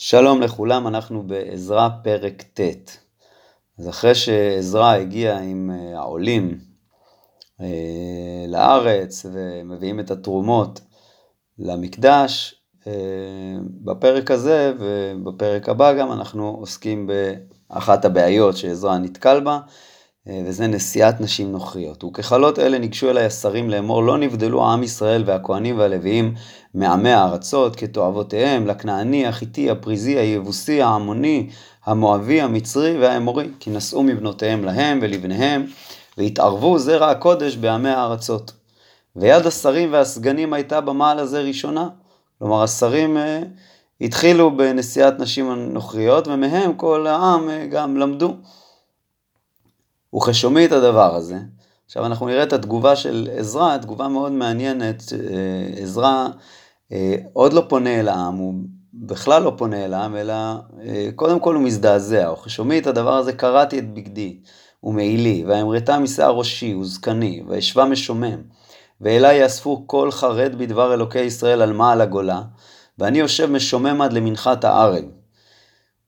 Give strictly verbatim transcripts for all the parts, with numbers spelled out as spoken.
שלום לכולם, אנחנו בעזרא פרק ט'. אז אחרי שעזרא הגיע עם העולים לארץ ומביאים את התרומות למקדש, בפרק הזה ובפרק הבא גם אנחנו עוסקים באחת הבעיות שעזרא נתקל בה, וזה נשיאת נשים נוכריות. וככלות אלה ניגשו אליי השרים לאמור, לא נבדלו עם ישראל והכהנים והלוויים מעמי הארצות כתועבותיהם, לכנעני, החיתי, הפריזי, היבוסי, העמוני, המואבי, המצרי והאמורי, כי נשאו מבנותיהם להם ולבניהם, והתערבו זרע הקודש בעמי הארצות. ויד השרים והסגנים הייתה במעל הזה ראשונה, כלומר השרים אה, התחילו בנשיאת נשים הנוכריות, ומהם כל העם אה, גם למדו. וכשומע את הדבר הזה, עכשיו אנחנו נראה את התגובה של עזרא, תגובה מאוד מעניינת. עזרא עוד לא פונה אל העם, הוא בכלל לא פונה אל העם, אלא קודם כל הוא מזדעזע. וכשומע את הדבר הזה, קרעתי את בגדי ומעילי, והאמרתה משיער ראשי וזקני, וישבה משומם, ואלי יאספו כל חרד בדבר אלוקי ישראל על מעל הגולה, ואני יושב משומם עד למנחת הערב.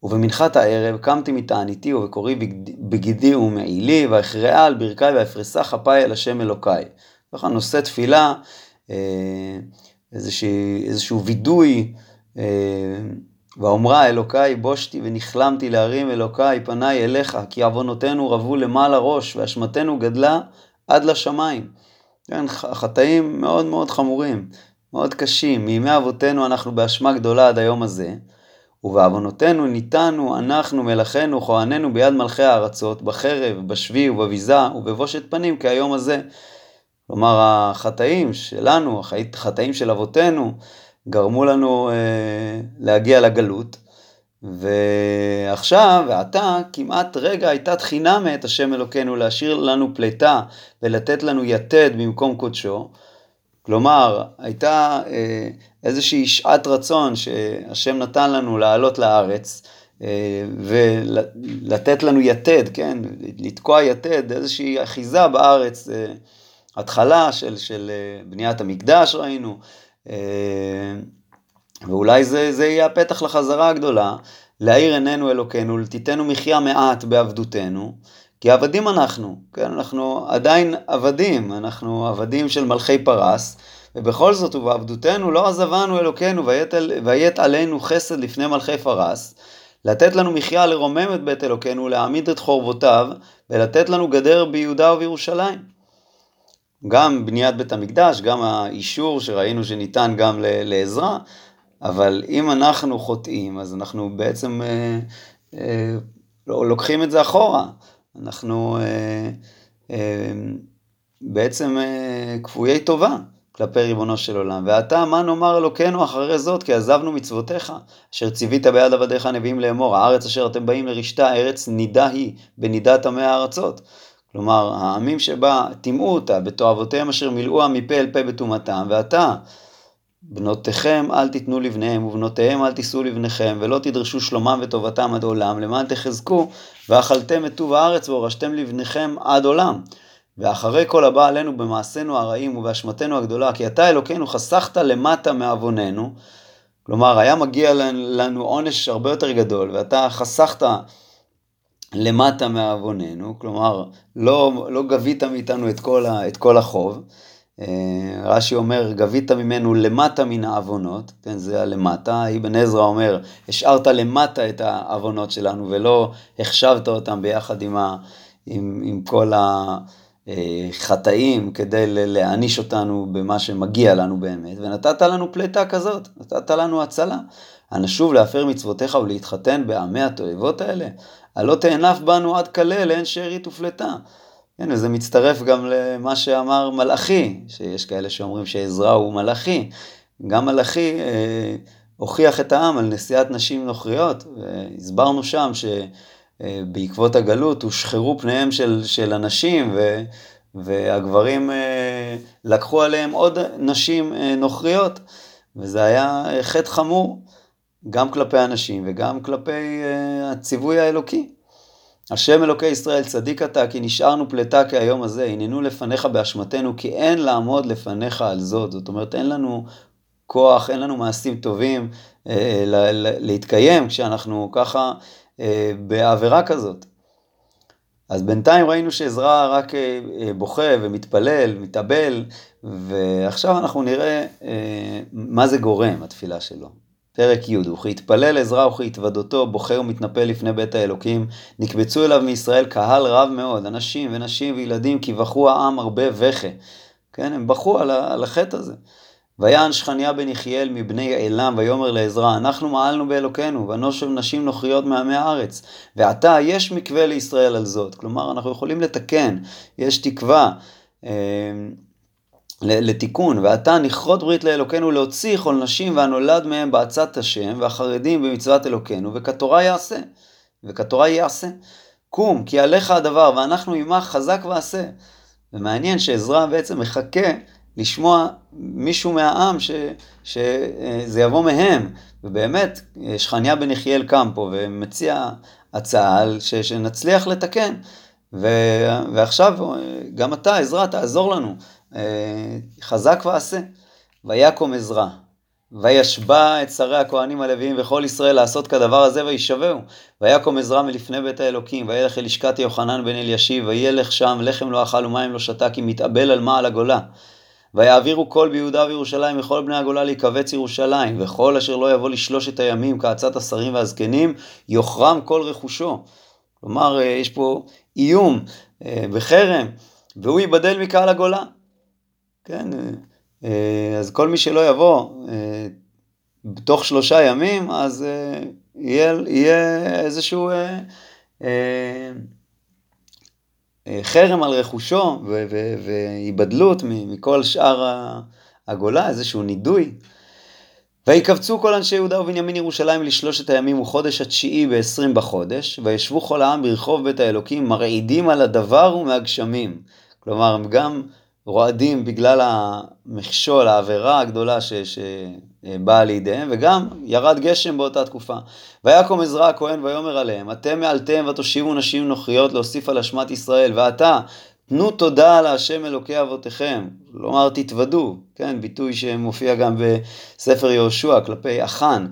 ובמנחת הערב קמתי מתעניתי ובקורי בגדי ומעילי, והכרעה על ברכי והפרסה חפיי אל השם אלוקיי. וכך נושא תפילה, איזושהי, איזשהו וידוי, ואומרה אלוקיי בושתי ונכלמתי להרים, אלוקיי פניי אליך, כי עוונותינו רבו למעלה ראש ואשמתנו גדלה עד לשמיים. כן, חטאים מאוד מאוד חמורים, מאוד קשים, מימי אבותינו אנחנו באשמה גדולה עד היום הזה. ובעוונותינו ניתנו אנחנו מלכנו כהננו ביד מלכי הארצות, בחרב, בשבי ובביזה ובבושת פנים כהיום הזה. כלומר החטאים שלנו, החטאים של אבותינו, גרמו לנו אה, להגיע לגלות, ועכשיו ועתה כמעט רגע הייתה תחינה מאת השם אלוקינו להשאיר לנו פלטה ולתת לנו יתד במקום קודשו. כלומר, הייתה איזושהי שעת רצון שהשם נתן לנו לעלות לארץ, ולתת לנו יתד, כן? לתקוע יתד, איזושהי אחיזה בארץ, התחלה של, של בניית המקדש ראינו, ואולי זה, זה יהיה הפתח לחזרה הגדולה, להאיר עינינו אלוקינו, לתיתנו מחיה מעט בעבדותנו, כי עבדים אנחנו, כן, אנחנו עדיין עבדים, אנחנו עבדים של מלכי פרס, ובכל זאת ובעבדותנו לא עזבנו אלוקינו, ויית עלינו חסד לפני מלכי פרס, לתת לנו מחיה לרומם את בית אלוקינו, להעמיד את חורבותיו, ולתת לנו גדר ביהודה ובירושלים. גם בניית בית המקדש, גם האישור שראינו שניתן גם לעזרא, אבל אם אנחנו חוטאים, אז אנחנו בעצם אה, אה, לוקחים את זה אחורה. אנחנו אה, אה, בעצם אה, כפויי טובה כלפי ריבונו של עולם. ואתה מה נאמר אלוקינו אחרי זאת, כי עזבנו מצוותיך אשר ציווית ביד עבדיך הנביאים לאמור, הארץ אשר אתם באים לרשתה ארץ נידה היא, בנידת עמי הארצות. כלומר העמים שבה טימאו אותה בתועבותיהם אשר מילאוה מפה אל פה בטומאתם. ואתה בנותיכם אל תיתנו לבניהם, ובנותיהם אל תישאו לבניכם, ולא תדרשו שלומם וטובתם עד עולם, למען תחזקו, ואכלתם את טוב הארץ, והורשתם לבניכם עד עולם. ואחרי כל הבא עלינו במעשינו הרעים, ובאשמתנו הגדולה, כי אתה אלוקינו חסכת למטה מעווננו, כלומר היה מגיע לנו עונש הרבה יותר גדול, ואתה חסכת למטה מעווננו, כלומר לא, לא גבית מאיתנו את כל, את כל החוב, רש"י אומר, גבית ממנו למטה מן העוונות, כן, זה הלמטה. אבן עזרא אומר, השארת למטה את העוונות שלנו, ולא החשבת אותם ביחד עם, ה, עם, עם כל החטאים, כדי להעניש אותנו במה שמגיע לנו באמת, ונתת לנו פלטה כזאת, נתת לנו הצלה. הנשוב להפר מצוותיך ולהתחתן בעמי התועבות האלה, הלא תענף בנו עד כלל, אין שארית ופלטה. כן, וזה מצטרף גם למה שאמר מלאכי, שיש כאלה שאומרים שעזרא הוא מלאכי. גם מלאכי אה, הוכיח את העם על נשיאת נשים נוכריות, והסברנו שם שבעקבות הגלות הושחרו פניהם של, של הנשים, ו, והגברים אה, לקחו עליהם עוד נשים אה, נוכריות, וזה היה חטא חמור, גם כלפי הנשים וגם כלפי אה, הציווי האלוקי. השם אלוקי ישראל צדיק אתה, כי נשארנו פלטה כהיום הזה, הננו לפניך באשמתנו, כי אין לעמוד לפניך על זאת. זאת אומרת, אין לנו כוח, אין לנו מעשים טובים אה, לה, להתקיים כשאנחנו ככה אה, בעבירה כזאת. אז בינתיים ראינו שעזרא רק אה, אה, בוכה ומתפלל, מתאבל, ועכשיו אנחנו נראה אה, מה זה גורם התפילה שלו. פרק י' וכיתפלל עזרא וכיתוודותו, בוכה ומתנפל לפני בית האלוקים, נקבצו אליו מישראל קהל רב מאוד, אנשים ונשים וילדים, כי בכו העם הרבה וכה. כן, הם בכו על, על החטא הזה. ויען שכניה בן יחיאל מבני אילם ויאמר לעזרא, אנחנו מעלנו באלוקינו, ונושב נשים נוכריות מעמי הארץ, ועתה יש מקווה לישראל על זאת. כלומר, אנחנו יכולים לתקן, יש תקווה, אה, לתיקון, ואתה נכרות ברית לאלוקנו להוציא כל נשים והנולד מהם בעצת השם והחרדים במצוות אלוקנו וכתורה יעשה, וכתורה יעשה. קום, כי עליך הדבר ואנחנו עמך חזק ועשה. ומעניין שעזרא בעצם מחכה לשמוע מישהו מהעם ש, שזה יבוא מהם. ובאמת שכניה בן יחיאל קם פה ומציע הצעה ש, שנצליח לתקן. ו, ועכשיו גם אתה עזרא תעזור לנו. חזק ועשה. ויקום עזרא וישבע את שרי הכהנים הלוויים וכל ישראל לעשות כדבר הזה וישבעו. ויקום עזרא מלפני בית האלוקים וילך אל לשכת יוחנן בן אלישיב, וילך שם לחם לא אכל ומים לא שתה, כי מתאבל על מעל הגולה. ויעבירו כל ביהודה וירושלים וכל בני הגולה להיקבץ ירושלים, וכל אשר לא יבוא לשלושת הימים כעצת השרים והזקנים יוחרם כל רכושו. כלומר, יש פה איום בחרם, והוא ייבדל מקהל הגולה. כן, אז כל מי שלא יבוא בתוך שלושה ימים, אז יהיה, יהיה איזשהו חרם על רכושו והיבדלות מכל שאר הגולה, איזשהו נידוי. ויקבצו כל אנשי יהודה ובנימין ירושלים לשלושת הימים וחודש התשיעי בעשרים בחודש, וישבו כל העם ברחוב בית האלוקים מרעידים על הדבר ומהגשמים. כלומר, הם גם רועדים בגלל המכשול, העבירה הגדולה ש... שבאה לידיהם, וגם ירד גשם באותה תקופה. ויקום עזרא הכהן ויאמר עליהם, אתם מעלתם ותושיבו נשים נוכריות להוסיף על אשמת ישראל, ועתה תנו תודה להשם אלוקי אבותיכם. כלומר, תתוודו, כן, ביטוי שמופיע גם בספר יהושע כלפי אחן,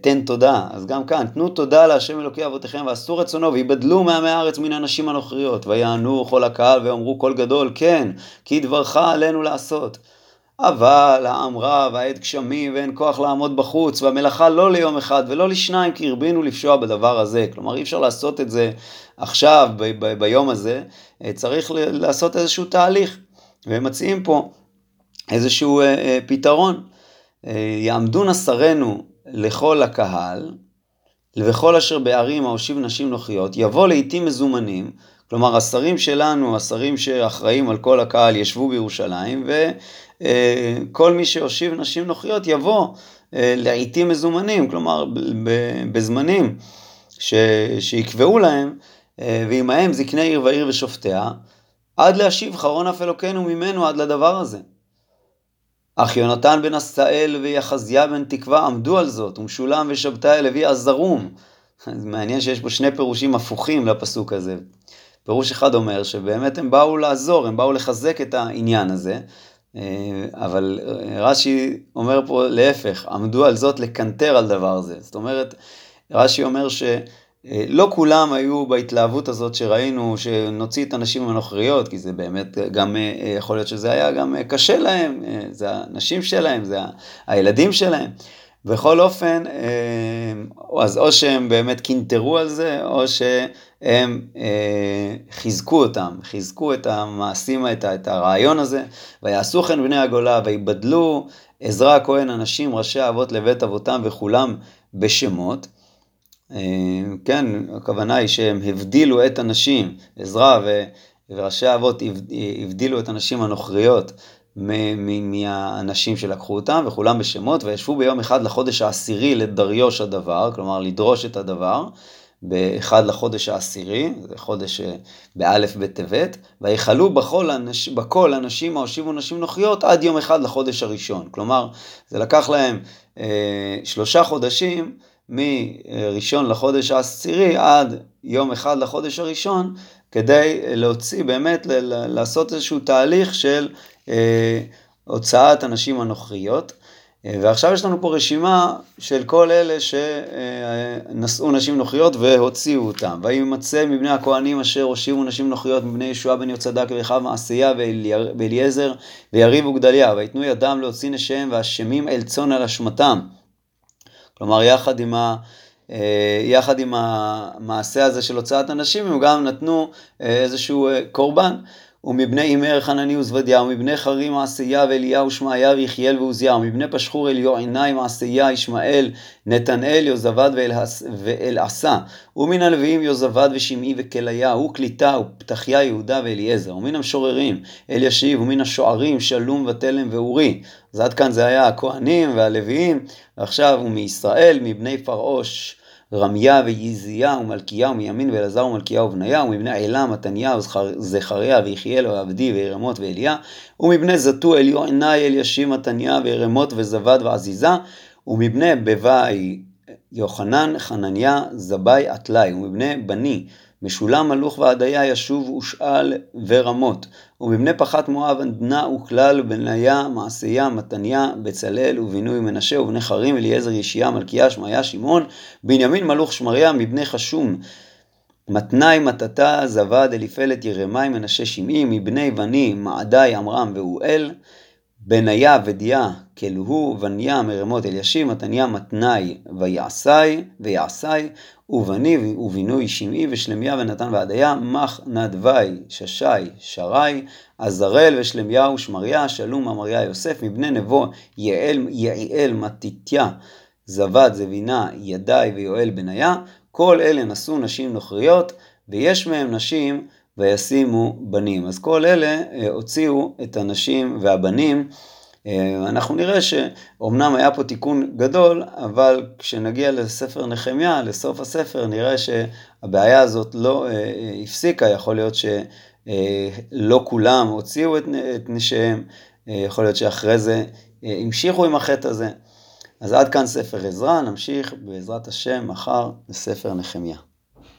תן תודה. אז גם כאן, תנו תודה להשם אלוקי אבותיכם ועשו רצונו, ויבדלו מעמי הארץ מן הנשים הנוכריות, ויענו כל הקהל ואמרו קול גדול, כן, כי דברך עלינו לעשות. אבל העם רב, העד גשמים, ואין כוח לעמוד בחוץ, והמלאכה לא ליום אחד ולא לשניים, כי הרבינו לפשוע בדבר הזה. כלומר, אי אפשר לעשות את זה עכשיו, ב- ב- ביום הזה, צריך ל- לעשות איזשהו תהליך, והם מציעים פה איזשהו אה, אה, פתרון. אה, יעמדו נסרנו לכל הקהל, וכל אשר בערים ההושיב נשים נוכריות, יבוא לעתים מזומנים. כלומר, השרים שלנו, השרים שאחראים על כל הקהל, ישבו בירושלים, וכל מי שהושיב נשים נוכריות יבוא לעתים מזומנים, כלומר, בזמנים ש... שיקבעו להם, ועמהם זקני עיר ועיר ושופטיה, עד להשיב חרון אף אלוקנו ממנו עד לדבר הזה. אך יונתן בן אסהל ויחזיה בן תקווה עמדו על זאת, ומשולם ושבתאי לוי עזרום. אז מעניין שיש פה שני פירושים הפוכים לפסוק הזה. פירוש אחד אומר שבאמת הם באו לעזור, הם באו לחזק את העניין הזה, אבל רש"י אומר פה להפך, עמדו על זאת לקנטר על דבר זה. זאת אומרת, רש"י אומר שלא כולם היו בהתלהבות הזאת שראינו, שנוציא את הנשים הנוכריות, כי זה באמת גם, יכול להיות שזה היה גם קשה להם, זה הנשים שלהם, זה הילדים שלהם. בכל אופן, אז או שהם באמת קינטרו על זה, או שהם חיזקו אותם, חיזקו את המעשים, את הרעיון הזה, ויעשו כן בני הגולה, ויבדלו עזרא הכהן, אנשים, ראשי האבות לבית אבותם, וכולם בשמות. כן, הכוונה היא שהם הבדילו את הנשים, עזרא וראשי האבות הבדילו את הנשים הנוכריות, מהאנשים שלקחו אותם, וכולם בשמות, וישבו ביום אחד לחודש העשירי לדריוש הדבר, כלומר לדרוש את הדבר, באחד לחודש העשירי, זה חודש באלף בטבת, ויחלו בכל, אנש, בכל אנשים ההושיבו נשים נוכריות עד יום אחד לחודש הראשון, כלומר זה לקח להם אה, שלושה חודשים, מראשון לחודש העשירי עד יום אחד לחודש הראשון, כדי להוציא באמת, ל- לעשות איזשהו תהליך של אה, הוצאת הנשים הנוכריות, ועכשיו יש לנו פה רשימה של כל אלה שנשאו נשים נוכריות והוציאו אותם. וימצא מבני הכהנים אשר הושיבו נשים נוכריות מבני ישועה בן יוצדק ורחב מעשיה ואליעזר ויריב וגדליה, ויתנו ידם להוציא נשיהם והשמים אל צון על אשמתם. כלומר יחד עם ה... יחד עם המעשה הזה של הוצאת הנשים, הם גם נתנו איזשהו קורבן. ומבני אימר חנני וזבדיה, ומבני חרים מעשיה ואליה ושמעיה ויחיאל ועוזיה, ומבני פשחור אליועיני מעשיה ישמעאל נתנאל יוזבד ואלעשה, ומן הלוויים יוזבד ושמעי וקליה וקליטה ופתחיה יהודה ואליעזר, ומן המשוררים אלישיב, ומן השוערים שלום ותלם ואורי. אז עד כאן זה היה הכהנים והלוויים. עכשיו ומישראל מבני פרוש רמיah ויזיה ומלכיה ומימין ואלעזר ומלכיה ובניה, ומבני אילם מתניה וזכריה ויחיאל ועבדי וירמות ואליה, ומבני זתו אליוענאי אלישיב מתניה וירמות וזבד ועזיזה, ומבני בבאי יוחנן חנניה זבאי אטלי, ומבני בני משולם מלוך ועדיה ישוב ושאל ורמות, ומבני פחת מואב עדנה וכלל בניה מעשיה מתניה בצלל ובינוי מנשה, ובני חרים אליעזר ישיה מלכיה שמעיה שמעון בנימין מלוך שמריה, מבני חשום מתנאי מתתה זבד אליפלת ירמי מנשה שמעי, מבני בני מעדי עמרם ואואל בניה ודיה כלהו וניה מרמות אלישיב מתניה מתנאי ויעשי ויעשי ובני ובינוי שמעי ושלמיה ונתן ועדיה מח נדווי ששי שרי עזרל ושלמיה ושמריה שלום אמריה יוסף, מבני נבו יעל יעיאל מתתיה זבד זבינה ידי ויואל בניה. כל אלה נשאו נשים נוכריות ויש מהם נשים וישימו בנים. אז כל אלה הוציאו את הנשים והבנים. אנחנו נראה שאומנם היה פה תיקון גדול, אבל כשנגיע לספר נחמיה, לסוף הספר, נראה שהבעיה הזאת לא הפסיקה. יכול להיות שלא כולם הוציאו את נשיהם, יכול להיות שאחרי זה המשיכו עם החטא הזה. אז עד כאן ספר עזרא, נמשיך בעזרת השם מחר לספר נחמיה.